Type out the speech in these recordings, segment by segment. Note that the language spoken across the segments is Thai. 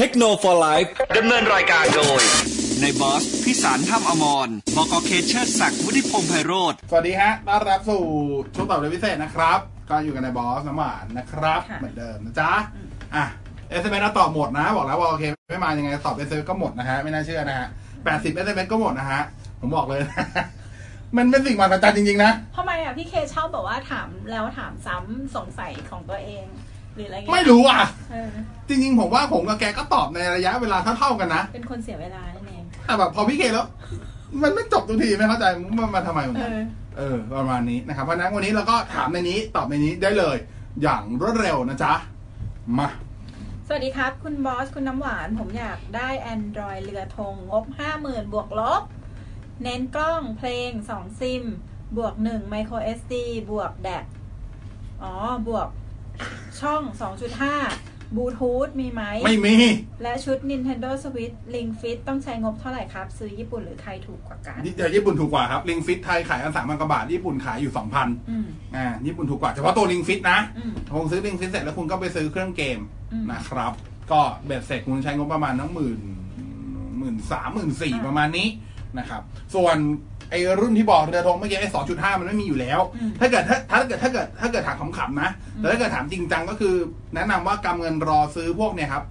Techno For Life ดำเนินรายการโดยในบอสพิสารถ้ำอมรบก.เคเชอร์ศักดิ์วุฒิพงษ์ไพโรจน์สวัสดีฮะต้อนรับสู่ช่วงตอบรับพิเศษนะครับก็อยู่กันในบอสน้ำหวานนะครับเหมือนเดิมนะจ๊ะอ่ะ SMS เราตอบหมดนะบอกแล้วว่าโอเคไม่มายังไงตอบ SMS ก็หมดนะฮะไม่น่าเชื่อนะฮะ80 SMS ก็หมดนะฮะผมบอกเลยมันเป็นสิ่งมหัศจรรย์จริงๆนะทำไมอ่ะพี่เคชอบบอกว่าถามแล้วถามซ้ำสงสัยของตัวเองหรืออะไรเงี้ยไม่รู้อ่ะจริงๆผมว่าผมกับแกก็ตอบในระยะเวลาเท่าๆกันนะเป็นคนเสียเวลานั่นเองแต่แบบพอพี่เคแล้วมันไม่จบทุกทีไม่เข้าใจมาทำไมเหมือนกันประมาณนี้นะครับเพราะนั้นวันนี้เราก็ถามในนี้ตอบในนี้ได้เลยอย่างรวดเร็วนะจ๊ะมาสวัสดีครับคุณบอสคุณน้ำหวานผมอยากได้ Android เรือธงงบ 50,000 บวกลบเน้นกล้องเพลง2ซิมบวก1 micro SD บวกแดกบวกช่อง 2.5 Bluetooth มีไหมไม่มีและชุด Nintendo Switch Ring Fit ต้องใช้งบเท่าไหร่ครับซื้อญี่ปุ่นหรือไทยถูกกว่ากันญี่ปุ่นถูกกว่าครับ Ring Fit ไทยขายกัน 3,000 กว่าบาทญี่ปุ่นขายอยู่ 2,000 ญี่ปุ่นถูกกว่าเฉพาะตัว Ring Fit นะคงซื้อ Ring Fit เสร็จแล้วคุณก็ไปซื้อเครื่องเกมนะครับก็เบ็ดเสร็จคุณใช้งบประมาณทั้ง13,000-14,000ประมาณนี้นะครับส่วนไอ้รุ่นที่บอกเรือธงเมื่อกี้ไอ้ 2.5 มันไม่มีอยู่แล้วถ้าเกิดถามขำๆนะแต่ถ้าเกิดถามจริงจังก็คือแนะนำว่ากำเงินรอซื้อพวกเนี่ยครับ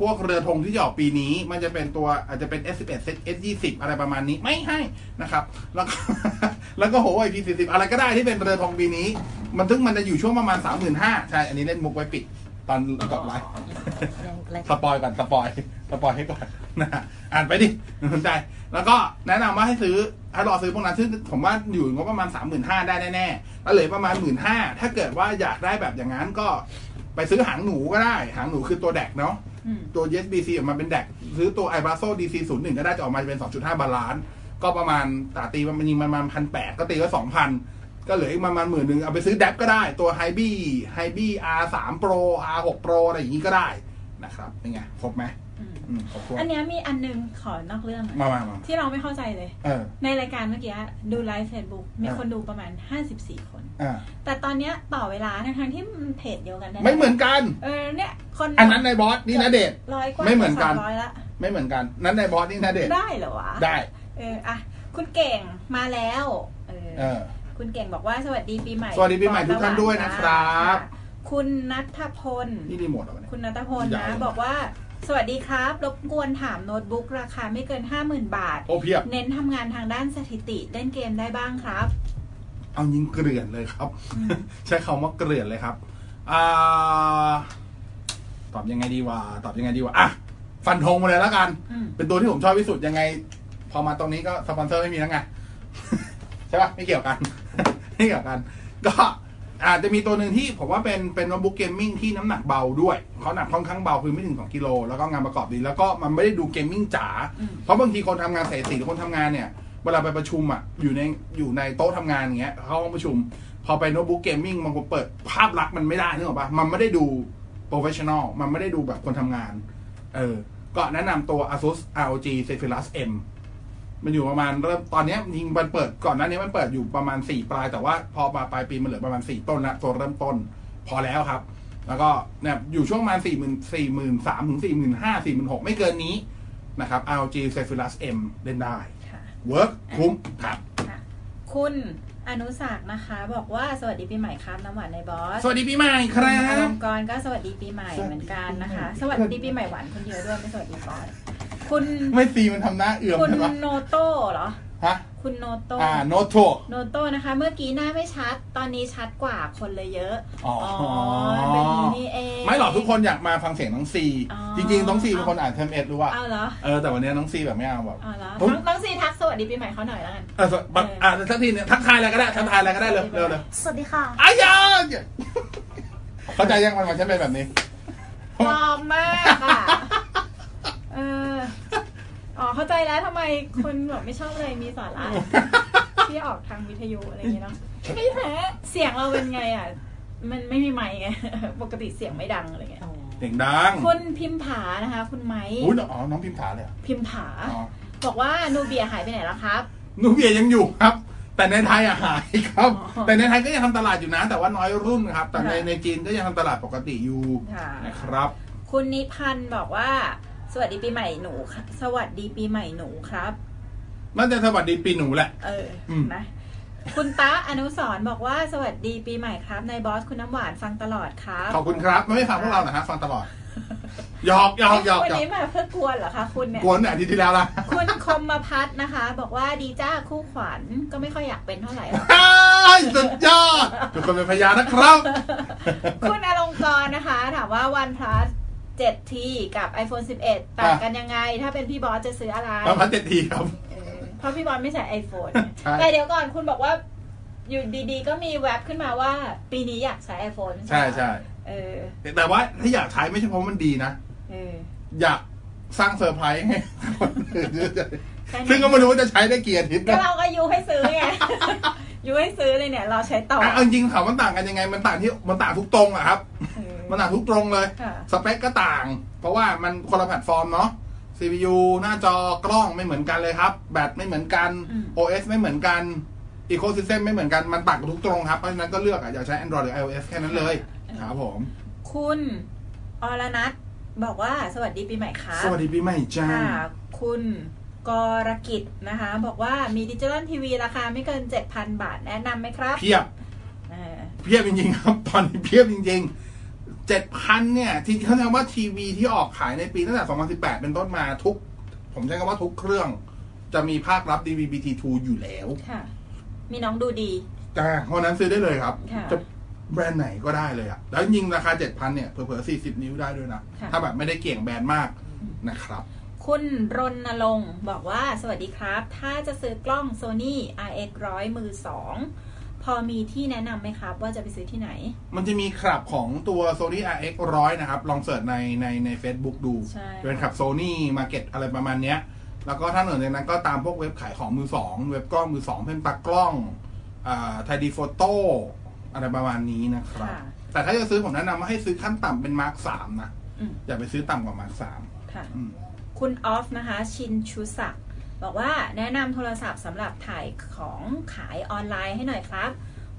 พวกเรือธงที่จะออกปีนี้มันจะเป็นตัวอาจจะเป็น S11 S20 อะไรประมาณนี้ไม่ให้นะครับแล้วก็ Huawei P40 อะไรก็ได้ที่เป็นเรือธงปีนี้มันถึงมันจะอยู่ช่วงประมาณ 35,000 ใช่อันนี้เล่นมุกไว้ปิดตอนกดไลฟ์สปอยให้ก่อนนะอ่านไปดิสนใจแล้วก็แนะนำว่าให้ซื้อถ้ารอซื้อพวกนั้นซึ่งผมว่าอยู่งบประมาณ 35,000 ได้แน่ๆแล้วเหลือประมาณ 15,000 ถ้าเกิดว่าอยากได้แบบอย่างนั้นก็ไปซื้อหางหนูก็ได้หางหนูคือตัวแดกเนาะตัว USB-C ออกมาเป็นแดกซื้อตัว iBrasso DC01 ก็ได้จะออกมาเป็น 2.5 บาลานซ์ก็ประมาณตีมันยิงประมาณ 1,800 ก็ตีว่า 2,000ก็เหลืออีกประมาณ 10,000 เอาไปซื้อแดปก็ได้ตัวไฮบี้ R3 Pro R6 Pro อะไรอย่างนี้ก็ได้นะครับเป็นไงครบไหมอันนี้มีอันนึงขอนอกเรื่องที่เราไม่เข้าใจเลยในรายการเมื่อกี้ดูไลฟ์เฟซบุ๊กมีคนดูประมาณ54คนแต่ตอนนี้ต่อเวลาทั้งที่เพจเดียวกันไม่เหมือนกันเนี่ยคนอันนั้นในบอสนี่นะเดชไม่เหมือนกันไม่เหมือนกันนั้นในบอสนี่นะเดชได้เหรอวะได้อ่ะคุณเก่งมาแล้วคุณเก่งบอกว่าสวัสดีปีใหม่ทุกท่านด้วยนะครับคุณณัฐพลนี่รีโมทเหรอเนี่ยคุณณัฐพลนะบอกว่าสวัสดีครับรบกวนถามโน้ตบุ๊กราคาไม่เกิน 50,000 บาทโอ้เพียบเน้นทำงานทางด้านสถิติเล่นเกมได้บ้างครับเอายิงเกลื่อนเลยครับใช้คำว่าเกลื่อนเลยครับตอบยังไงดีวะอ่ะฟันธงมาเลยแล้วกันเป็นตัวที่ผมชอบที่สุดยังไงพอมาตรงนี้ก็สปอนเซอร์ไม่มีแล้วไงใช่ป่ะไม่เกี่ยวกันก็อาจจะมีตัวหนึ่งที่ผมว่าเป็นโน้ตบุ๊กเกมมิ่งที่น้ำหนักเบาด้วยเขาหนักค่อนข้างเบาคือไม่ถึง2 กิโลแล้วก็งานประกอบดีแล้วก็มันไม่ได้ดูเกมมิ่งจ๋าเพราะบางทีคนทำงานสายสีคนทำงานเนี่ยเวลาไปประชุมอ่ะอยู่ในโต๊ะทำงานอย่างเงี้ยเข้าห้องประชุมพอไปโน้ตบุ๊กเกมมิ่งมันก็เปิดภาพลักษณ์มันไม่ได้นึกออกป่ะมันไม่ได้ดูโปรเฟชชั่นอลมันไม่ได้ดูแบบคนทำงานก็แนะนำตัว ASUS ROG Zephyrus Mมันอยู่ประมาณเริ่มตอนนี้ยิงมันเปิดก่อนหน้านี้มันเปิดอยู่ประมาณ4ปลายแต่ว่าพอมาปลายปีมันเหลือประมาณ4ต้นละตัวเริ่มต้นพอแล้วครับแล้วก็เนี่ยอยู่ช่วงประมาณ 43,000 ถึง 45,000 46,000 ไม่เกินนี้นะครับ ROG Zephyrus M เล่นได้เวิร์คคุ้มครับคุณอนุศักดิ์นะคะบอกว่าสวัสดีปีใหม่ครับน้ำหวานในบอสสวัสดีปีใหม่ครับอลงกรณ์ก็สวัสดีปีใหม่เหมือนกันนะคะสวัสดีปีใหม่หวานคนเดียวด้วยไม่สวัสดีบอสคุณไม่ตีมันทำหน้าเอื่อมคุณโนโต้เหรอฮะคุณโนโต้โนโต้นะคะเมื่อกี้หน้าไม่ชัดตอนนี้ชัดกว่าคนเลยเยอะเป็นนี่เองไม่หรอกทุกคนอยากมาฟังเสียงน้องซีจริงๆน้องซีเป็นคนอ่านเทมเอ็ดรู้ป่ะแต่วันนี้น้องซีแบบไม่เอาแบบน้องซีทักสวัสดีปีใหม่เขาหน่อยแล้วกันสักทีเนี่ยทักทายอะไรก็ได้เลยเร็วสวัสดีค่ะอ้าวเข้าใจยังมันฉันเป็นแบบนี้หอมมากค่ะเข้าใจแล้วทำไมคนแบบไม่ชอบอะไรมีสาระที่ออกทางวิทยุอะไรอย่างเงี้ยเนาะไม่แพ้เสียงเราเป็นไงอ่ะมันไม่มีไมค์ไงปกติเสียงไม่ดังอะไรเงี้ยเสียงดังคุณพิมผานะคะคุณไมค์อ๋อน้องพิมผาเลยพิมผาบอกว่านูเบียหายไปไหนแล้วครับนูเบียยังอยู่ครับแต่ในไทยหายครับแต่ในไทยก็ยังทำตลาดอยู่นะแต่ว่าน้อยรุ่นครับแต่ในจีนก็ยังทำตลาดปกติอยู่นะครับ คุณนิพันธ์บอกว่าสวัสดีปีใหม่หนูสวัสดีปีใหม่หนูครับมันจะสวัสดีปีหนูแหละเออนะคุณตาอนุสรบอกว่าสวัสดีปีใหม่ครับนายบอสคุณน้ำหวานฟังตลอดครับขอบคุณครับไม่ฟังพวกเราหรอฮะฟังตลอดหยอกหยอกหยอกวันนี้มาเพื่อกวนเหรอคะคุณเนี่ยกวนอาทิตย์ที่แล้วละคุณคมมาพัฒนะคะบอกว่าดีจ้าคู่ขวัญก็ไม่ค่อยอยากเป็นเท่าไหร่สุดยอดทุกคนเป็นพยานนะครับคุณอลงกรนะคะถามว่าวันพลัส7T กับ iPhone 11 ต่างกันยังไงถ้าเป็นพี่บอสจะซื้ออะไร iPhone 7T ครับเพราะพี่บอลไม่ใส่ iPhone แต่เดี๋ยวก่อนคุณบอกว่าอยู่ดีๆก็มีแว็บขึ้นมาว่าปีนี้อยากใช้ iPhone ใช่ใช่แต่ว่าถ้าอยากใช้ไม่ใช่เพราะมันดีนะอยากสร้างเซอร์ไพรส์ให้คนอื่นซึ่งก็ไม่รู้ว่าจะใช้ได้กี่อาทิตย์ก็เราก็ยูให้ซื้อไงยูให้ซื้อเลยเนี่ยเราใช้ต่อจริงๆถามมันต่างกันยังไงมันต่างที่มันต่างทุกตรงอะครับมันต่างทุกตรงเลยสเปคก็ต่างเพราะว่ามันคนละแพลตฟอร์มเนาะCPU หน้าจอกล้องไม่เหมือนกันเลยครับแบตไม่เหมือนกัน OS ไม่เหมือนกัน Ecosystem ไม่เหมือนกันมันต่างกันทุกตรงครับเพราะฉะนั้นก็เลือกอยากใช้ Android หรือ iOS แค่นั้นเลยครับผมคุณอรณัทบอกว่าสวัสดีปีใหม่ครับสวัสดีปีใหม่จ้าคุณกรกิจนะคะบอกว่ามีดิจิตอลทีวีราคาไม่เกิน 7,000 บาทแนะนำไหมครับเพียบจริงๆครับตอนนี้เพียบจริงๆ7,000เนี่ยที่เขาเรียกว่าทีวีที่ออกขายในปีตั้งแต่2018เป็นต้นมาทุกผมใช้คำว่าทุกเครื่องจะมีภาครับ DVB-T2 อยู่แล้วค่ะมีน้องดูดีแต่เพราะนั้นซื้อได้เลยครับจะแบรนด์ไหนก็ได้เลยอ่ะแล้วยิ่งราคา 7,000 เนี่ยเผลอๆ40 นิ้วได้ด้วยนะถ้าแบบไม่ได้เกี่ยงแบรนด์มากนะครับคุณรณรงค์บอกว่าสวัสดีครับถ้าจะซื้อกล้อง Sony RX100 มือ2พอมีที่แนะนำไหมครับว่าจะไปซื้อที่ไหนมันจะมีคลับของตัว Sony RX 100นะครับลองเสิร์ชใน Facebook ดูเป็นคลับ Sony Market อะไรประมาณเนี้ยแล้วก็ถ้าเหนือจากนั้นก็ตามพวกเว็บขายของมือสองเว็บกล้องมือสองเพิ่มตากล้องไทยดีโฟโต้อะไรประมาณนี้นะครับแต่ถ้าจะซื้อผมแนะนำว่าให้ซื้อขั้นต่ำเป็น Mark 3 นะอย่าไปซื้อต่ำกว่า Mark 3ค่ะคุณออฟนะคะชินชูศักดิ์บอกว่าแนะนำโทรศัพท์สำหรับถ่ายของขายออนไลน์ให้หน่อยครับ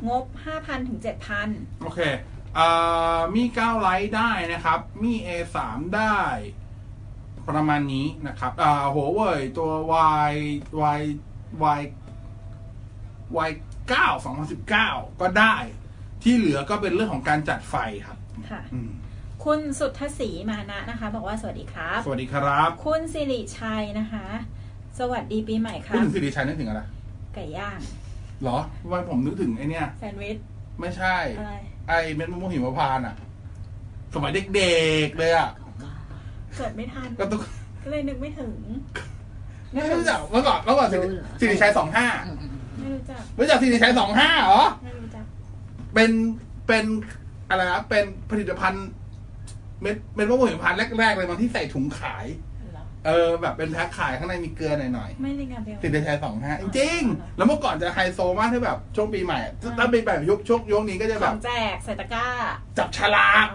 งบ 5,000 ถึง 7,000 โอเคมี9ไลท์ได้นะครับมี A3 ได้ประมาณนี้นะครับหัวเว่ยตัว Y9 2019ก็ได้ที่เหลือก็เป็นเรื่องของการจัดไฟครับค่ะคุณสุทธศรีมานะนะคะบอกว่าสวัสดีครับสวัสดีครับคุณสิริชัยนะคะสวัสดีปีใหม่ครับนึกถึงสิริชัยนึกถึงอะไรไก่ย่างเหรอวันผมนึกถึงไอเนี้ยแซนด์วิชไม่ใช่ไอเม็ดมะม่วงหิมพานต์อ่ะสมัยเด็กๆเลยอ่ะเกิดไม่ทันก็เลยนึกไม่ถึงไม่รู้จักเมื่อก่อนสิริชัย25ไม่รู้จักรู้จักสิริชัย25เหรอไม่รู้จักเป็นอะไรนะเป็นผลิตภัณฑ์เม็ดมะม่วงหิมพานต์แรกๆเลยมันที่ใส่ถุงขายแบบเป็นแพ็คขายข้างในมีเกลือหน่อยไม่ได้งานเดียวติดในไทย25จริงๆแล้วเมื่อก่อนจะไฮโซมากที่แบบช่วงปีใหม่ถ้าเป็นแบบยุคนี้ก็จะแบบแจกใส่ตะกร้าจับฉลาก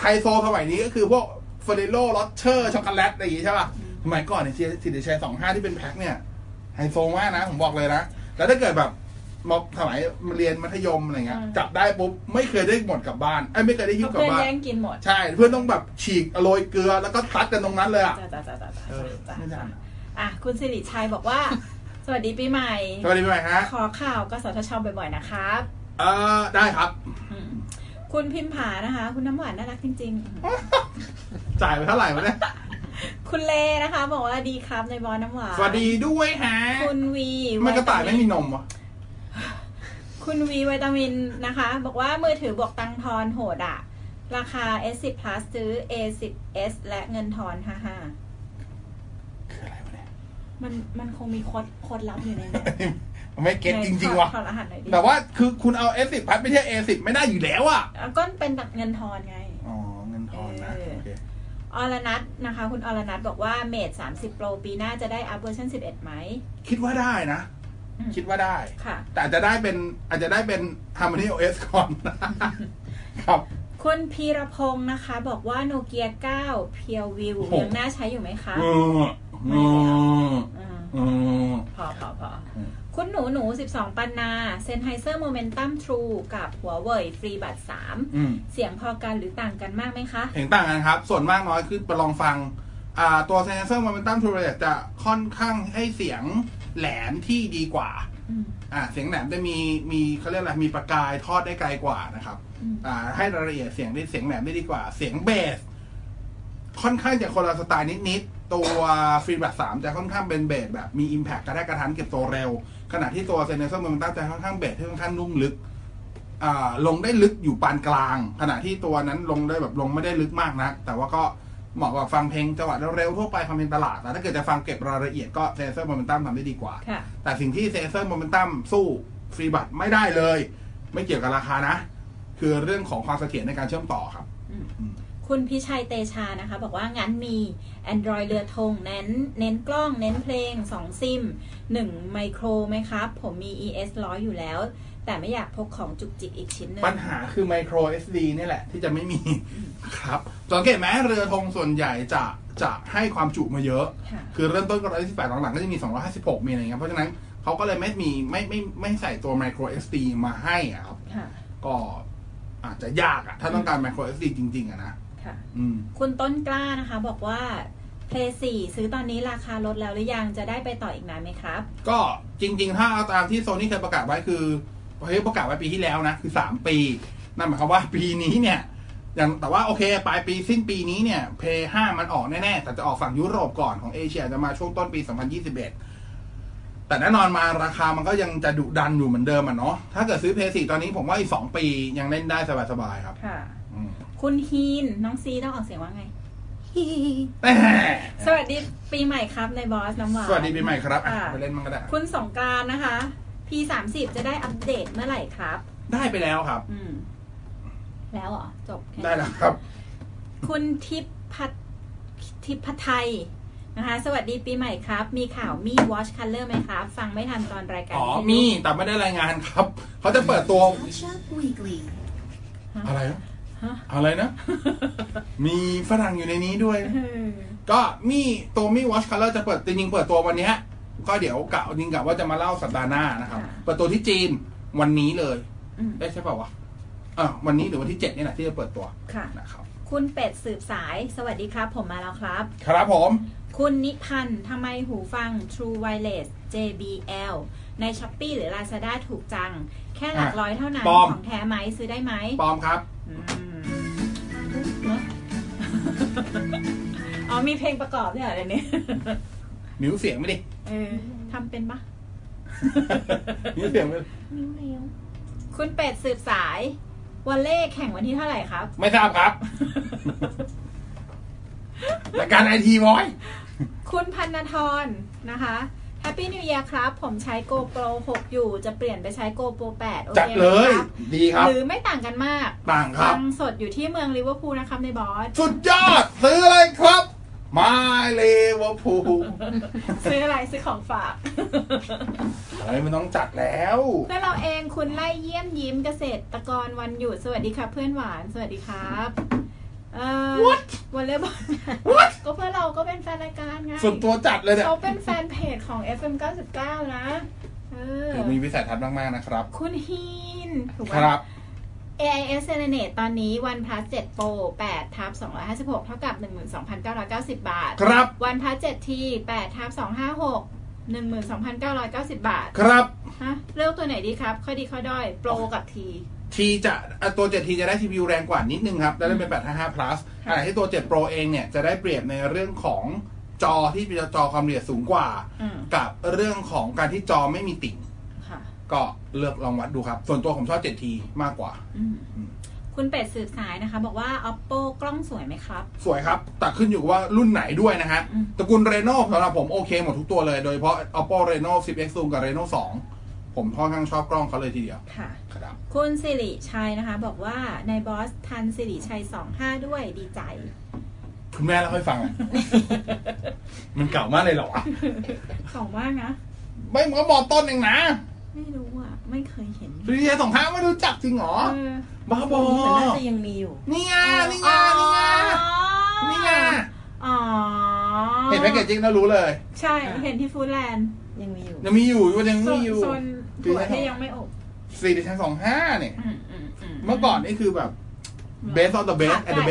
ไฮโซสมัยนี้ก็คือพวกเฟรโล่ลอตเชอร์ช็อกโกแลตอะไรอย่างนี้ใช่ป่ะสมัยก่อนเนี่ยติดในไทย25ที่เป็นแพ็คเนี่ยไฮโซมากนะผมบอกเลยนะแล้วถ้าเกิดแบบมาสมัยเรียนมัธยมอะไรเงี้ยจับได้ปุ๊บไม่เคยได้หมดกลับบ้านไม่เคยได้ยิ้มกลับบ้านเพื่อนแย่งกินหมดใช่เพื่อนต้องแบบฉีกโรยเกลือแล้วก็ตัดกันตรงนั้นเลยอ่ะจ้าคุณสิริชัยบอกว่าสวัสดีปีใหม่สวัสดีปีใหม่ฮะขอข่าวกสทช.บ่อยๆนะครับได้ครับคุณพิมผานะคะคุณน้ำหวานน่ารักจริงๆจ่ายไปเท่าไหร่วะเนี่ยคุณเลนะคะบอกว่าดีครับในบอลน้ำหวานสวัสดีด้วยฮะคุณวีไม่กระต่ายไม่มีนมวะคุณวีวิตามินนะคะบอกว่ามือถือบวกตังทอนโหดอะราคา S10 Plus ซื้อ A10s และเงินทอน55คืออะไรวะเนี่ยมันคงมีโค้ดลับอยู่ในนั้นไม่เก็ตจริงๆว่ะแต่ว่าคือคุณเอา S10 Plus ไม่ใช่ A10 ไม่ได้อยู่แล้วอะก็เป็นตักเงินทอนไงอ๋อเงินทอนนะโอเคอรณัทนะคะคุณอรณัทบอกว่าเมท30 Pro ปีหน้าจะได้อัปเวอร์ชัน11ไหมคิดว่าได้นะคิดว่าได้แต่อาจจะได้เป็น Harmony OS ก่อนครับคุณพีรพงศ์นะคะบอกว่า Nokia 9 Pure View ยังน่าใช้อยู่ไหมคะพอ คุณหนู12ปันนาเซนไฮเซอร์โมเมนตัมทรูกับหัวเว่ยฟรีบัตร3เสียงพอกันหรือต่างกันมากไหมคะเห็นต่างกันครับส่วนมากน้อยคือไปลองฟังตัวเซนไฮเซอร์โมเมนตัมทรูจะค่อนข้างให้เสียงแหลมที่ดีกว่าเสียงแหลมจะมีเขาเรียกอะไรมีประกายทอดได้ไกลกว่านะครับให้รายละเอียดเสียงได้เสียงแหลมได้ดีกว่าเสียงเบสค่อนข้างจะคนละสไตล์นิดๆตัวฟรีบัตร3จะค่อนข้างเป็นเบสแบบมี impact กระแทกกระทันเก็บตัวเร็วขณะที่ตัวเซนเซอร์โมเมนตัมจะค่อนข้างเบสที่ค่อนข้างนุ่มลึกลงได้ลึกอยู่ปานกลางขณะที่ตัวนั้นลงได้แบบลงไม่ได้ลึกมากนักแต่ว่าก็เหมาะกับฟังเพลงจังหวะเร็วๆทั่วไปฟังเพลงตลาดแต่ถ้าเกิดจะฟังเก็บรายละเอียดก็เซนเซอร์โมเมนตัมทำได้ดีกว่าแต่สิ่งที่เซนเซอร์โมเมนตัมสู้ฟรีบัตรไม่ได้เลยไม่เกี่ยวกับราคานะคือเรื่องของความเสถียรในการเชื่อมต่อครับคุณพิชัยเตชานะคะบอกว่างั้นมี Android เรือธงเน้นกล้องเน้นเพลง2ซิม1ไมโครไหมครับผมมี ES100 อยู่แล้วแต่ไม่อยากพกของจุกจิกอีกชิ้นนึงปัญหาคือไมโคร SD นี่แหละที่จะไม่มีครับสังเกตไหมเรือธงส่วนใหญ่จะให้ความจุมาเยอะคือเริ่มต้นก็128หลังๆก็จะมี256มีอะไรเงี้ยเพราะฉะนั้นเขาก็เลยไม่ใส่ตัวไมโคร SD มาให้ครับก็อาจจะยากถ้าต้องการไมโคร SD จริงๆนะคุณต้นกล้านะคะบอกว่า Play 4 ซื้อตอนนี้ราคาลดแล้วหรือยังจะได้ไปต่ออีกนานไหมครับก็จริงๆถ้าเอาตามที่โซนี่เคยประกาศไว้คือประกาศไว้ปีที่แล้วนะคือ3ปีนั่นหมายความว่าปีนี้เนี่ยอย่างแต่ว่าโอเคปลายปีสิ้นปีนี้เนี่ย Play 5 มันออกแน่ๆแต่จะออกฝั่งยุโรปก่อนของเอเชียจะมาช่วงต้นปี2021แต่แน่นอนมาราคามันก็ยังจะดุดันอยู่เหมือนเดิมอ่ะเนาะถ้าเกิดซื้อ Play 4 ตอนนี้ผมว่าอีก2ปียังเล่นได้สบายๆครับคุณฮีนน้องซีต้องออกเสียงว่าไงสวัสดีปีใหม่ครับในบอสน้ำหวานสวัสดีปีใหม่ครับไปเล่นมันก็ได้คุณสงกรานต์นะคะ P30 จะได้อัปเดตเมื่อไหร่ครับได้ไปแล้วครับแล้วเหรอจบได้แล้วครับคุณทิพย์ไทยนะคะสวัสดีปีใหม่ครับมีข่าวมี Watch Color ไหมครับฟังไม่ทันตอนรายการมีแต่ไม่ได้รายงานครับเขาจะเปิดตัวอะไรนะอะไรนะมีฝรั่งอยู่ในนี้ด้วยก็มีตัวมี Watch Color จะเปิดจริงๆเปิดตัววันนี้ก็เดี๋ยวกะจริงกะว่าจะมาเล่าสัปดาห์หน้านะครับเปิดตัวที่จีนวันนี้เลยได้ใช่ป่าววะวันนี้หรือวันที่7นี่แหละที่จะเปิดตัวนะครับคุณเป็ดสืบสายสวัสดีครับผมมาแล้วครับครับผมคุณนิพันธ์ทำไมหูฟัง True Wireless JBL ใน Shopee หรือ Lazada ถูกจังแค่หลักร้อยเท่านั้นของแท้ไหมซื้อได้ไหมปลอมครับอ๋อมีเพลงประกอบด้วยเหรอในนี้นิ้วเสียงไม่ดิทำเป็นปะนิ้วเสียงไม่นิ้วคุณเป็ดสืบสายวอลเล่แข่งวันที่เท่าไหร่ครับไม่ทราบครับรายการไอทีบอยคุณพันนทรนะคะแฮปปี้นิวเยียร์ครับผมใช้ GoPro 6 อยู่จะเปลี่ยนไปใช้ GoPro 8โอเคไหมครับดีครับหรือไม่ต่างกันมากต่างครับฟังสดอยู่ที่เมืองลิเวอร์พูลนะครับในบอสสุดยอดซื้ออะไรครับมาลิเวอร์พูลซื้ออะไรซื้อของฝากอะไรมันต้องจัดแล้วเพื่อนเราเองคุณไล่เยี่ยมยิ้มเกษตรกรวันหยุดสวัสดีครับเพื่อนหวานสวัสดีครับวอลเลย์บอลก็เพื่อเราก็เป็นแฟนรายการไงส่วนตัวจัดเลยเนี่ยเขาเป็นแฟนเพจของ FM 99 นะมีวิสัยทัศน์มากๆนะครับคุณฮีนถูกไหมครับ AIS Senate ตอนนี้ OnePlus 7 Pro 8/256 เท่ากับ 12,990 บาทครับ OnePlus 7T 8/256 12,990 บาทครับฮะเลือกตัวไหนดีครับข้อดีข้อด้อยโปรกับ T จะตัว 7T จะได้ CPU แรงกว่านิดนึงครับแล้วเป็น 855 plus อะไรที่ตัว 7 Pro เองเนี่ยจะได้เปรียบในเรื่องของจอที่เป็นจอความละเอียดสูงกว่ากับเรื่องของการที่จอไม่มีติ่งก็เลือกลองวัดดูครับส่วนตัวผมชอบ 7T มากกว่าคุณเป็ดสืบสายนะคะบอกว่า Oppo กล้องสวยไหมครับสวยครับแต่ขึ้นอยู่ว่ารุ่นไหนด้วยนะฮะตระกูล Reno สำหรับผมโอเคหมดทุกตัวเลยโดยเฉพาะ Oppo Reno 10X Zoom กับ Reno 2ผมค่อนข้างชอบกล้องเขาเลยทีเดียวค่ะคุณสิริชัยนะคะบอกว่าในบอสทันสิริชัย25ด้วยดีใจคุณแม่เล่าให้ฟัง มันเก่ามากเลยเหรอเก่ามากนะไม่เหมือนบอสต้นเองนะไม่รู้อ่ะไม่เคยเห็นสิริชัย25ไม่รู้จักจริงหรอบ้าบอมันน่าจะยังมีอยู่นี่ไงนี่ไงนี่ไงนี่ไงอ๋อเ ห็นแพ็กเกจจิ้งแล้วรู้เลยใช่เห็นที่ฟู้ดแลนด์ยังมีอยู่ยังมีอยู่โซนถั่วที่ยังไม่อบสี่ดิฉัน25เนี่ยเมื่อก่อนนี่คือแบบเบสออนเดอะเบสแอนด์เดอะเบ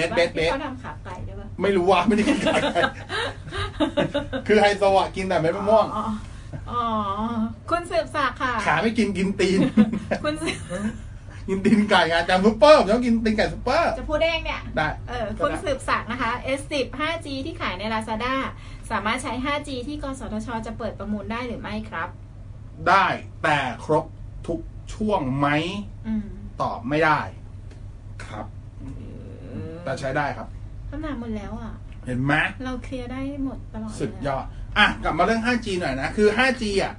สเขาทำขาไก่ได้ปะไม่รู้ว่าไม่ได้กินขาไก่คือไฮโซอ่ะกินแต่เม็ดมะม่วงอ๋อคุณเสือบศักดิ์ค่ะขาไม่กินกินตีนคุณเสือบกินตีนไก่งานจำซุปเปอร์ผมต้องกินตีนไก่ซุปเปอร์จะพูดเองเนี่ยได้คุณสืบศักดิ์นะคะ S10 5G ที่ขายใน Lazada สามารถใช้ 5G ที่กสทช.จะเปิดประมูลได้หรือไม่ครับได้แต่ครบทุกช่วงไหมตอบไม่ได้ครับแต่ใช้ได้ครับคำถามหมดแล้วอ่ะเห็นไหมเราเคลียร์ได้หมดตลอดสุดยอดอ่ะกลับมาเรื่อง 5G หน่อยนะคือ 5G อ่ะ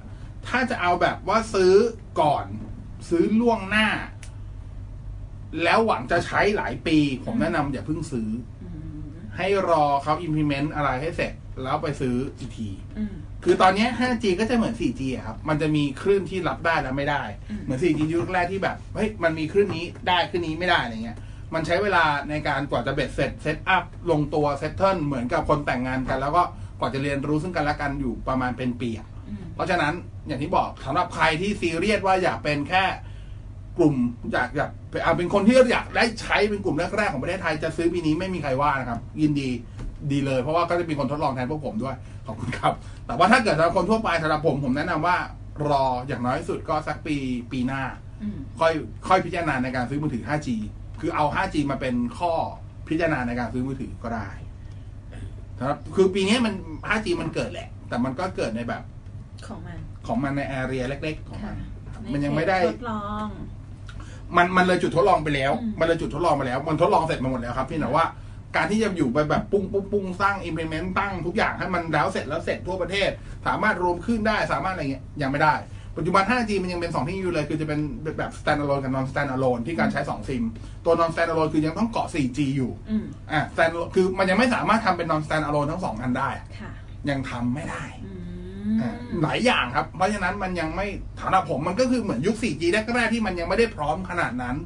ถ้าจะเอาแบบว่าซื้อก่อนซื้อล่วงหน้าแล้วหวังจะใช้หลายปีผมแนะนำอย่าเพิ่งซื้อให้รอเขา implement อะไรให้เสร็จแล้วไปซื้ออีกทีคือตอนนี้ 5G ก็จะเหมือน 4G อะครับมันจะมีคลื่นที่รับได้และไม่ได้เหมือน 4G ยุคแรกที่แบบเฮ้ยมันมีคลื่นนี้ได้คลื่นนี้ไม่ได้อะไรเงี้ยมันใช้เวลาในการกว่าจะเบ็ดเสร็จเซตอัพลงตัวเซตเทิลเหมือนกับคนแต่งงานกันแล้วก็กว่าจะเรียนรู้ซึ่งกันและกันอยู่ประมาณเป็นปีเพราะฉะนั้นอย่างที่บอกสำหรับใครที่ซีเรียสว่าอยากเป็นแค่กลุ่มอยากเป็นคนที่อยากได้ใช้เป็นกลุ่มแรกๆของประเทศไทยจะซื้อปีนี้ไม่มีใครว่านะครับยินดีดีเลยเพราะว่าก็จะมีคนทดลองแทนพวกผมด้วยขอบคุณครับแต่ว่าถ้าเกิดสำหรับคนทั่วไปสำหรับผมแนะนำว่ารออย่างน้อยสุดก็สักปีหน้าค่อยพิจารณาในการซื้อมือถือ 5G คือเอา 5G มาเป็นข้อพิจารณาในการซื้อมือถือก็ได้ครับคือปีนี้มัน 5G มันเกิดแหละแต่มันก็เกิดในแบบของมันในแอเรียเล็กๆของมันยังไม่ได้ทดลองมันเลยจุดทดลองไปแล้วมันทดลองเสร็จมาหมดแล้วครับพี่นะว่าการที่จะอยู่ไปแบบปุ้งสร้าง implement ตั้งทุกอย่างให้มันแล้วเสร็จทั่วประเทศสามารถรวมขึ้นได้สามารถอะไรเงี้ยยังไม่ได้ปัจจุบัน 5G มันยังเป็น2ที่อยู่เลยคือจะเป็นแบบ standalone กับ non standalone ที่การใช้2ซิมตัว non standalone คือยังต้องเกาะ 4G อยู่standalone คือมันยังไม่สามารถทำเป็น non standalone ทั้ง2อันได้ยังทำไม่ได้หลายอย่างครับเพราะฉะนั้นมันยังไม่สำหรับผมมันก็คือเหมือนยุค 4G แรกๆที่มันยังไม่ได้พร้อมขนาดนั้น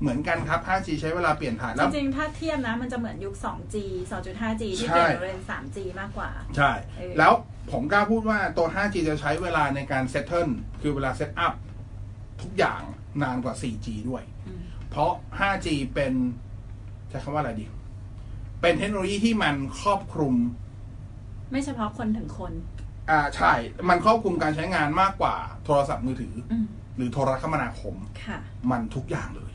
เหมือนกันครับ 5G ใช้เวลาเปลี่ยนถ่ายแล้วจริงๆถ้าเทียบนะมันจะเหมือนยุค 2G 2.5G ที่เปลี่ยนเป็น 3G มากกว่าใช่แล้วผมกล้าพูดว่าตัว 5G จะใช้เวลาในการเซตเทิลคือเวลาเซตอัพทุกอย่างนานกว่า 4G ด้วยเพราะ 5G เป็นจะคำว่าอะไรดีเป็นเทคโนโลยีที่มันครอบคลุมไม่เฉพาะคนถึงคนใช่มันครอบคลุมการใช้งานมากกว่าโทรศัพท์มือถือหรือโทรคมนาคมมันทุกอย่างเลย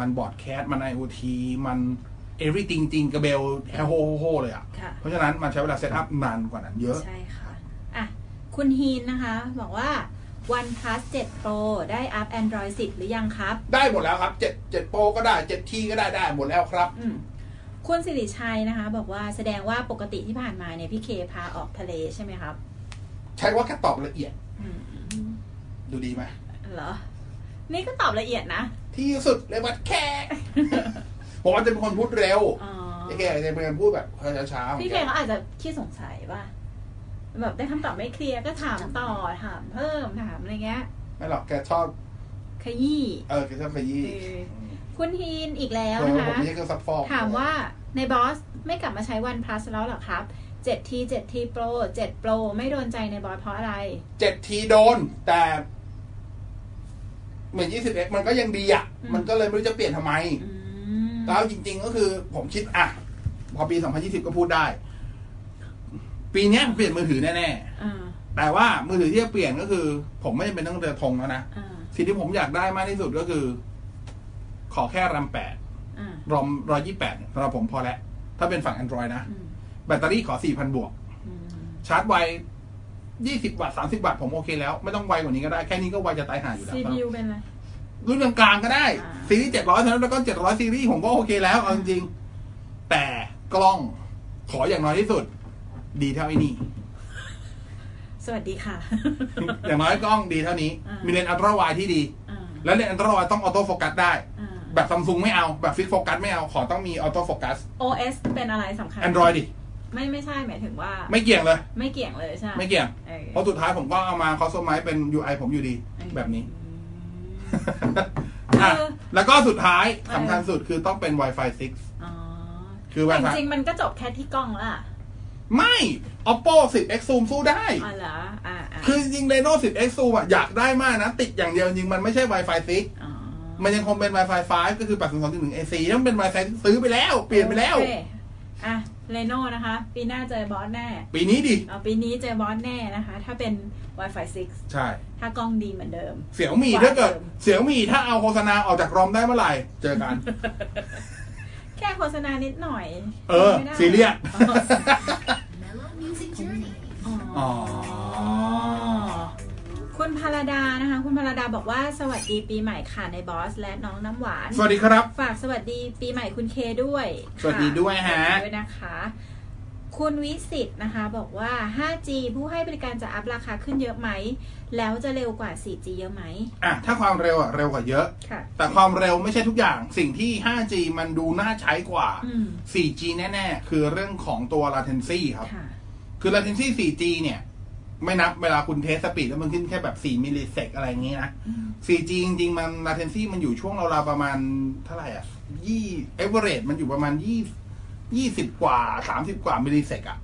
มันบอร์ดแคสต์มัน IoT มัน everything จริงกระเบลแฮโฮโฮเลยอ่ะเพราะฉะนั้นมันใช้เวลาเซตอัพนานกว่านั้นเยอะใช่ค่ะอ่ะคุณฮีนนะคะบอกว่า OnePlus 7 Pro ได้อัพ Android 10 หรือยังครับได้หมดแล้วครับ7 Pro ก็ได้7T ก็ได้หมดแล้วครับคุณสิริชัยนะคะบอกว่าแสดงว่าปกติที่ผ่านมาเนี่ยพี่เคพาออกทะเลใช่ไหมครับใช่ว่าแค่ตอบละเอียดดูดีไหมเหรอนี่ก็ตอบละเอียดนะที่สุดเลยวัดแขก ผมอาจจะเป็นคนพูดเร็วพี่เคอาจจะเป็นคนพูดแบบช้าๆพี่เคเขาอาจจะขี้สงสัยว่าแบบได้คำตอบไม่เคลียร์ก็ถามต่อถามเพิ่มถามอะไรเงี้ยไม่หรอกแกชอบขยี้แกชอบขยี้คุณฮีนอีกแล้วนะคะถามว่าในบอสไม่กลับมาใช้ OnePlus แล้วหรอครับ 7T 7T Pro 7 Pro ไม่โดนใจในบอสเพราะอะไร 7T โดนแต่เหมือน 20X มันก็ยังดีอ่ะมันก็เลยไม่รู้จะเปลี่ยนทำไมแล้วจริงๆก็คือผมคิดอ่ะพอปี2020ก็พูดได้ปีนี้เปลี่ยนมือถือแน่ๆแต่ว่ามือถือที่จะเปลี่ยนก็คือผมไม่จำเป็นต้องเรือธงแล้วนะสิ่งที่ผมอยากได้มากที่สุดก็คือขอแค่RAM 8 ROM 128สำหรับผมพอแล้วถ้าเป็นฝั่ง Android นะแบตเตอรี่ขอ 4,000 บวกชาร์จไว20 วัตต์ 30 วัตต์ผมโอเคแล้วไม่ต้องไวกว่านี้ก็ได้แค่นี้ก็ไวจะตายห่าอยู่แล้ว CPU เป็นอะไรรุ่นกลางก็ได้ซีรีส์700เท่านั้นแล้วก็700ซีรีส์ผมก็โอเคแล้วเอาจริงๆแต่กล้องขออย่างน้อยที่สุดดีเท่าไอ้นี่สวัสดีค่ะอย่างน้อยกล้องดีเท่านี้มีเลนส์อัลตร้าไวที่ดีแล้วเลนส์อัลตร้าไวต้องออโต้โฟกัสได้แบบ Samsung ไม่เอาแบบ Fix Focus ไม่เอาขอต้องมี Auto Focus OS เป็นอะไรสำคัญ Android ดิไม่ใช่หมายถึงว่าไม่เกี่ยงเลยใช่ไม่เกี่ยงเพราะสุดท้ายผมก็เอามา Customize เป็น UI ผมอยู่ดีแบบนี้ แล้วก็สุดท้ายสำคัญสุดคือต้องเป็น Wi-Fi 6 คือ Wi-Fi จริงๆมันก็จบแค่ที่กล้องละ ไม่ Oppo 10X Zoom สู้ได้อ๋อเหรอคือจริง Reno 10X Zoom อ่ะอยากได้มากนะติดอย่างเดียวจริงมันไม่ใช่ Wi-Fi 6มันยังคงเป็น Wi-Fi 5ก็คือ 802.1 AC นั่นเป็น Wi-Fi ซื้อไปแล้วเปลี่ยนไปแล้วอ่ะ Reno นะคะปีหน้าเจอบอสแน่ปีนี้ดิอ๋อปีนี้เจอบอสแน่นะคะถ้าเป็น Wi-Fi 6ใช่ถ้ากล้องดีเหมือนเดิมเสี่ยวมี่ถ้าเกิดเสี่ยวมี่ถ้าเอาโฆษณาออกจากรอมได้เมื่อไหร่เจอกันแค่โฆษณานิดหน่อยซีเรียสอ๋อคุณพาราดานะคะคุณพาราดาบอกว่าสวัสดีปีใหม่ค่ะในบอสและน้องน้ำหวานสวัสดีครับฝากสวัสดีปีใหม่คุณเคด้วยสวัสดีด้วยฮะด้วยนะคะคุณวิสิทธ์นะคะบอกว่า 5G ผู้ให้บริการจะอัพราคาขึ้นเยอะไหมแล้วจะเร็วกว่า 4G เยอะไหมอ่ะถ้าความเร็วอ่ะเร็วกว่าเยอะแต่ความเร็วไม่ใช่ทุกอย่างสิ่งที่ 5G มันดูน่าใช้กว่า 4G แน่ๆคือเรื่องของตัว latency ครับคือ latency 4G เนี่ยไม่นับเวลาคุณเทสสปีดแล้วมันขึ้นแค่แบบ4มิลลิเซกอะไรอย่างงี้นะ 4G จริงๆมัน latency มันอยู่ช่วงราวๆประมาณเท่าไหร่อ่ะaverage มันอยู่ประมาณ20กว่า30กว่ามิลลิเซกอ่ะ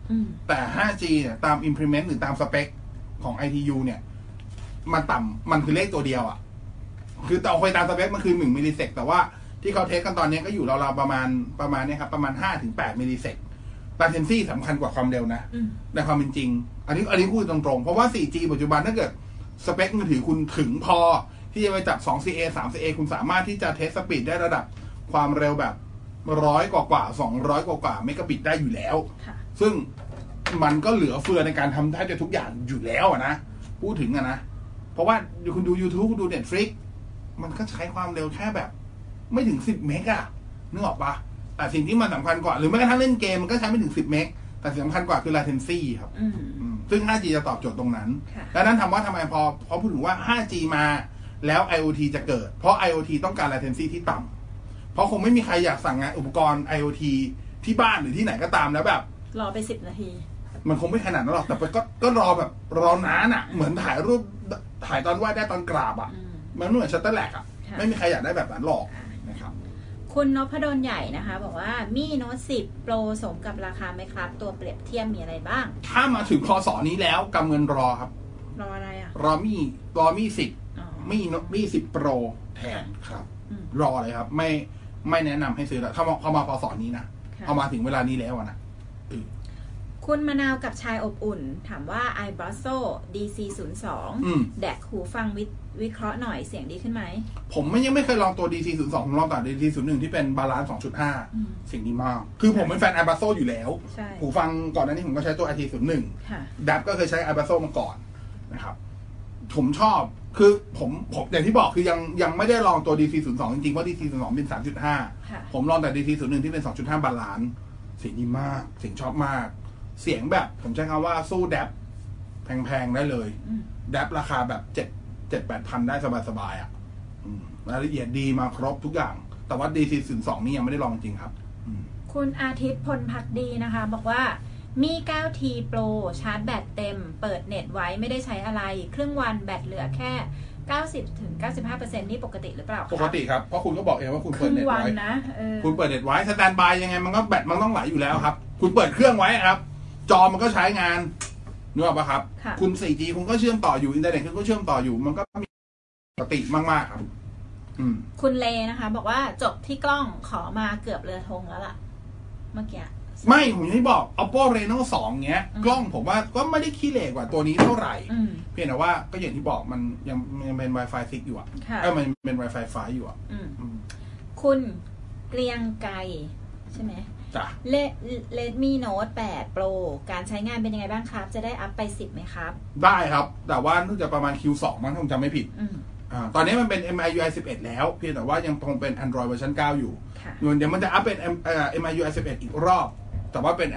แต่ 5G เนี่ยตาม implement หรือตามสเปคของ ITU เนี่ยมันต่ำมันคือเลขตัวเดียวอ่ะคือต่อไปตามสเปคมันคือ1มิลลิเซกแต่ว่าที่เขาเทสกันตอนนี้ก็อยู่ราวๆประมาณเนี่ยครับประมาณ 5-8 มิลลิเซก latency สำคัญกว่าความเร็วนะในความเป็นจริงอันนี้พูดตรงๆเพราะว่า 4G ปัจจุบันถ้าเกิดสเปคมือถือคุณถึงพอที่จะไปจับ 2CA 3CA คุณสามารถที่จะเทสสปีดได้ระดับความเร็วแบบ100 กว่า 200 กว่าเมกะบิตได้อยู่แล้วซึ่งมันก็เหลือเฟือในการทำได้ทุกอย่างอยู่แล้วนะพูดถึงอะนะเพราะว่าคุณดู YouTube คุณดู Netflix มันก็ใช้ความเร็วแค่แบบไม่ถึง10เมกะนึกออกปะแต่สิ่งที่มันสำคัญกว่าหรือแม้กระทั่งเล่นเกมมันก็ใช้ไม่ถึง10เมกแต่สำคัญกว่าคือ latency ครับซึ่ง 5G จะตอบโจทย์ตรงนั้นดังนั้นถามว่าทำไมพอพูดถึงว่า 5G มาแล้ว IoT จะเกิดเพราะ IoT ต้องการ latency ที่ต่ำเพราะคงไม่มีใครอยากสั่งงานอุปกรณ์ IoT ที่บ้านหรือที่ไหนก็ตามแล้วแบบรอไป10นาทีมันคงไม่ขนาดนั้นหรอกแต่ก็รอแบบรอนานอ่ะเหมือนถ่ายรูปถ่ายตอนไหว้ได้ตอนกราบอ่ะมันเหมือนชัตเตอร์แลกอ่ะไม่มีใครอยากได้แบบนั้นหรอกนะครับคุณนพดลใหญ่นะคะบอกว่ามีโน้ต10 Pro สมกับราคาไหมครับตัวเปรียบเทียบมีอะไรบ้างถ้ามาถึงคส.นี้แล้วกำเงินรอครับรออะไรอ่ะรอมี10มี10 Pro แทนครับรอเลยครับไม่แนะนำให้ซื้อแล้วเข้ามาคส.นี้นะเอามาถึงเวลานี้แล้วนะคุณมะนาวกับชายอบอุ่นถามว่า iBrosso DC02 แดกหูฟังวิเคราะห์หน่อยเสียงดีขึ้นไหมผมยังไม่เคยลองตัว DC02 ผมลองแต่ DC01 ที่เป็นบาลานซ์ 2.5 เสียงดีมากคือผมเป็นแฟน iBrosso อยู่แล้วหูฟังก่อนหน้านี้ผมก็ใช้ตัว IT01 ดับก็เคยใช้ iBrosso มาก่อนนะครับผมชอบคือผมอย่างที่บอกคือยังไม่ได้ลองตัว DC02 จริงๆว่า DC02 เป็น 3.5 ผมลองแต่ DC01 ที่เป็น 2.5 บาลานซ์เสียงดีมากเสียงชอบมากเสียงแบบผมใช้คำว่าสู้แดบแพงๆได้เลยแดบราคาแบบ7-8 พันได้สบายๆอ่ะรายละเอียดดีมาครบทุกอย่างแต่ว่า DC02 นี่ยังไม่ได้ลองจริงครับคุณอาทิตย์พลภักดีนะคะบอกว่ามี 9T Pro ชาร์จแบตเต็มเปิดเน็ตไว้ไม่ได้ใช้อะไรครึ่งวันแบตเหลือแค่ 90-95% นี่ปกติหรือเปล่าปกติครับเพราะคุณก็บอกเองว่าคุณเปิดเน็ตไว้นะคุณเปิดเน็ตไว้สแตนด์บายยังไงมันก็แบตมันต้องไหลอยู่แล้วครับคุณเปิดเครื่องไว้ครับจอมันก็ใช้งานนึกออกปะครับคุณ 4G คุณก็เชื่อมต่ออยู่อินเทอร์เน็ตคุณก็เชื่อมต่ออยู่มันก็มีปกติมากๆครับคุณเลนะคะบอกว่าจบที่กล้องขอมาเกือบเรือธงแล้วล่ะเมื่อกี้ไม่ผมยังไม่บอก Oppo Reno 2 เงี้ยกล้องผมว่าก็ไม่ได้ขี้เหร่กว่าตัวนี้เท่าไหร่เพียงแต่ว่าก็อย่างที่บอกมันยังเป็น Wi-Fi 6 อยู่อ่ะมันเป็น Wi-Fi 5 อยู่อ่ะคุณเกรียงไกรใช่ไหมRedmi Note 8 Pro การใช้งานเป็นยังไงบ้างครับจะได้อัพไป10ไหมครับได้ครับแต่ว่าน่าจะประมาณ Q2 มั้งถ้าผมจำไม่ผิดตอนนี้มันเป็น MIUI 11แล้วเพียงแต่ว่ายังคงเป็น Android เวอร์ชัน9อยู่เดี๋ยวมันจะอัพเป็น MIUI 11อีกรอบแต่ว่าเป็น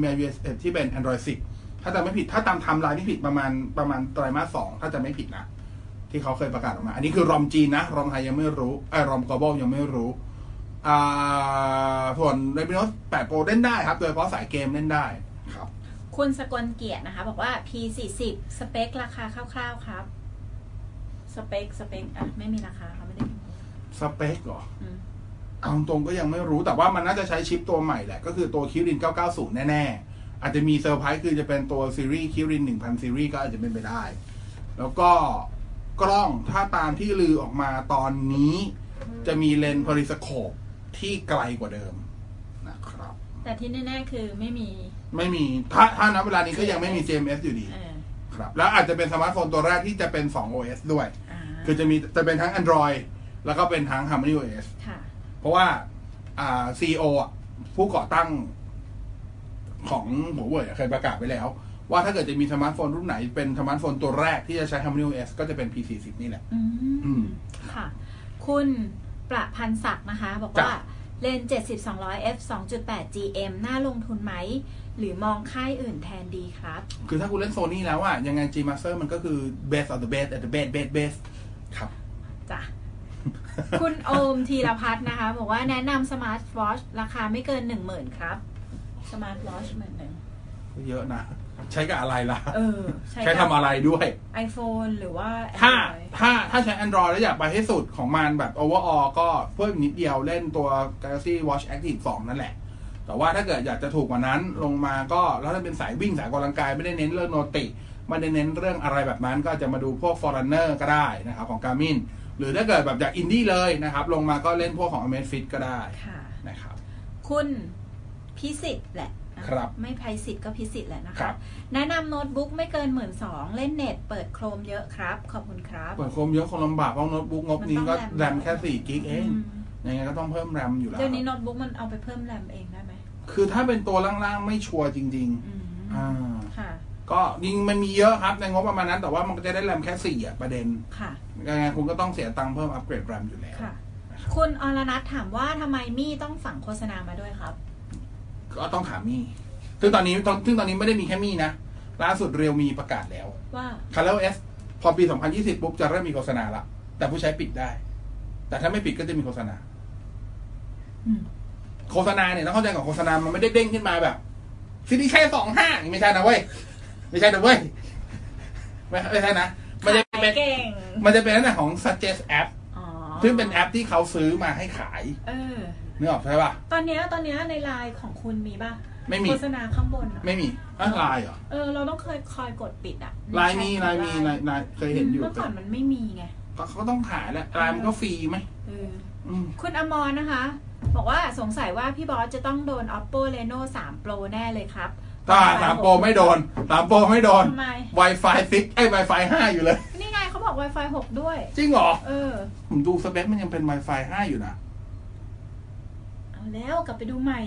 MIUI 11ที่เป็น Android 10ถ้าจำไม่ผิดถ้าตามไทม์ไลน์ที่ผิดประมาณไตรมาส2ถ้าจำไม่ผิดนะที่เขาเคยประกาศออกมาอันนี้คือROMจีนนะROMไทยยังไม่รู้ROM Global ยังไม่รู้ส่วน Redmi Note 8 Pro เล่นได้ครับโดยเฉพาะสายเกมเล่นได้ครับคุณสกลเกียรตินะคะบอกว่า P40 สเปคราคาคร่าวๆครับสเปคอ่ะไม่มีราคาครับไม่ได้สเปคเหรอเอาตรงก็ยังไม่รู้แต่ว่ามันน่าจะใช้ชิปตัวใหม่แหละก็คือตัว Kirin 990แน่ๆ อาจจะมีเซอร์ไพรส์คือจะเป็นตัวซีรีส์คิริน 1000 ซีรีส์ก็อาจจะเป็นไปได้แล้วก็กล้องถ้าตามที่ลือออกมาตอนนี้จะมีเลนส์พาริสโคปที่ไกลกว่าเดิมนะครับแต่ที่แน่ๆคือไม่มีถ้าณเวลานี้ก็ยังไม่มี GMS อยู่ดีครับแล้วอาจจะเป็นสมาร์ทโฟนตัวแรกที่จะเป็น2 OS ด้วยคือจะเป็นทั้ง Android แล้วก็เป็นทั้ง Harmony OS ค่ะเพราะว่าCEO ผู้ก่อตั้งของหัวเว่ยเคยประกาศไว้แล้วว่าถ้าเกิดจะมีสมาร์ทโฟนรุ่นไหนเป็นสมาร์ทโฟนตัวแรกที่จะใช้ Harmony OS ก็จะเป็น P40 นี่แหละค่ะคุณประพันธ์ศักดิ์นะคะบอกว่าเลนส์ 70-200 f 2.8 GM น่าลงทุนไหมหรือมองค่ายอื่นแทนดีครับคือถ้าคุณเล่น Sony แล้วอะยังไง G Master มันก็คือ best of the best at the best best best ครับจ้ะ คุณโอมธีรพัฒน์นะคะบอกว่าแนะนำ Smart Watch ราคาไม่เกิน 10,000 ครับ Smart Watch 10,000เยอะนะใช้กับอะไรล่ะใช้ทำอะไรด้วย iPhone หรือว่า ถ้าใช้ Android แล้วอยากไปให้สุดของมันแบบ overall ก็เพิ่มนิดเดียวเล่นตัว Galaxy Watch Active 2 นั่นแหละแต่ว่าถ้าเกิดอยากจะถูกกว่านั้นลงมาก็แล้วถ้าเป็นสายวิ่งสายออกกำลังกายไม่ได้เน้นเรื่องโนติไม่ได้เน้นเรื่องอะไรแบบนั้นก็จะมาดูพวก Forerunner ก็ได้นะครับของ Garmin หรือถ้าเกิดแบบอยากอินดี้เลยนะครับลงมาก็เล่นพวกของ Amazfit ก็ได้นะครับคุณพิสิทธิ์แหละไม่ไพสิทธิ์ก็พิสิทธิ์แหละนะคะแนะนำโน้ตบุ๊กไม่เกิน 12,000 เล่นเน็ตเปิดโครมเยอะครับขอบคุณครับเปิดโครมเยอะคงลำบากเพราะโน้ตบุ๊กงบนี้ก็แรมแค่4 กิกเองยังไงก็ต้องเพิ่มแรมอยู่แล้วเดี๋ยวนี้โน้ตบุ๊กมันเอาไปเพิ่มแรมเองได้ไหมคือถ้าเป็นตัวล่างๆไม่ชัวร์จริงๆค่ะก็ยิงมันมีเยอะครับในงบประมาณนั้นแต่ว่ามันก็จะได้แรมแค่4ประเด็นค่ะยังไงคุณก็ต้องเสียตังค์เพิ่มอัปเกรดแรมอยู่แล้วคุณอรณัฐถามว่าทำไมมี่ต้องฝังโฆษณามาด้วยครับก็ต้องถามมี่ซึ่งตอนนี้ไม่ได้มีแค่มี่นะล่าสุดเรียวมีประกาศแล้วว่า Color S พอปี 2020 ปุ๊บจะเริ่มมีโฆษณาละแต่ผู้ใช้ปิดได้แต่ถ้าไม่ปิดก็จะมีโฆษณาโฆษณาเนี่ยต้องเข้าใจกับโฆษณามันไม่ได้เด้งขึ้นมาแบบซีดีแค่25ไม่ใช่นะเว้ยไม่ใช่นะมันจะเป็นลักษณะของ suggest app ซึ่งเป็นแอปที่เขาซื้อมาให้ขายนึกออกใช่ป่ะตอนนี้ในไลน์ของคุณมีป่ะไม่มีโฆษณาข้างบนไม่มีไลน์เหรอเราต้องคอยกดปิดอ่ะไลน์เคยเห็นอยู่เมื่อก่อนมันไม่มีไงก็ต้องขายแหละไลน์มันก็ฟรีไหมคุณอมรนะคะบอกว่าสงสัยว่าพี่บอสจะต้องโดน Oppo Reno 3 Pro แน่เลยครับ3 Pro ไม่โดน3 Pro ไม่โดน Wi-Fi 6 Wi-Fi 5 อยู่เลยนี่ไงเขาบอก Wi-Fi 6 ด้วยจริงเหรอผมดูสเปคมันยังเป็น Wi-Fi 5 อยู่นะแล้วกลับไปดูใหม่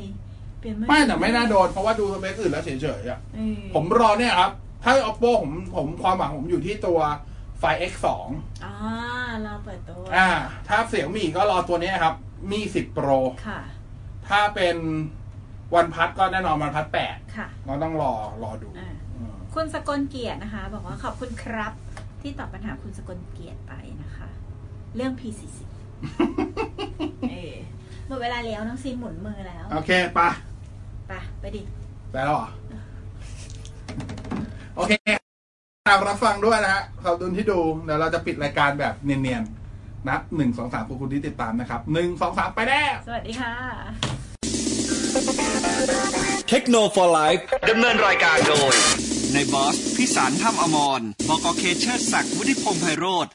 เปลี่ยนไม่แต่ไม่น่าโดนเพราะว่าดูสเปคอื่นแล้วเฉยๆอ่ะผมรอเนี่ยครับถ้า Oppo ผมความหวังผมอยู่ที่ตัวไฟ X2 รอเปิดตัวถ้าเสี่ยงมีก็รอตัวนี้ครับมี10 Pro ค่ะถ้าเป็นวันพัดก็แน่นอนวันพัด8ค่ะเราต้องรอดูคุณสกลเกียรตินะคะบอกว่าขอบคุณครับที่ตอบปัญหาคุณสกลเกียรติไปนะคะเรื่อง P40 หมดเวลาแล้วน้องซีนหมุนมือแล้วโอเคไปดิไปแล้วเหรอโอเคตามรับฟังด้วยนะฮะขอบคุณที่ดูเดี๋ยวเราจะปิดรายการแบบเนียนๆนับ 1-2-3 คุณที่ติดตามนะครับ 1-2-3 ไปแล้วสวัสดีค่ะ Techno For Life ดำเนินรายการโดยนายบอสพิสารถ้ำอมรบก.เคเชอร์ศักดิ์วุฒิพงษ์ไพโรจน์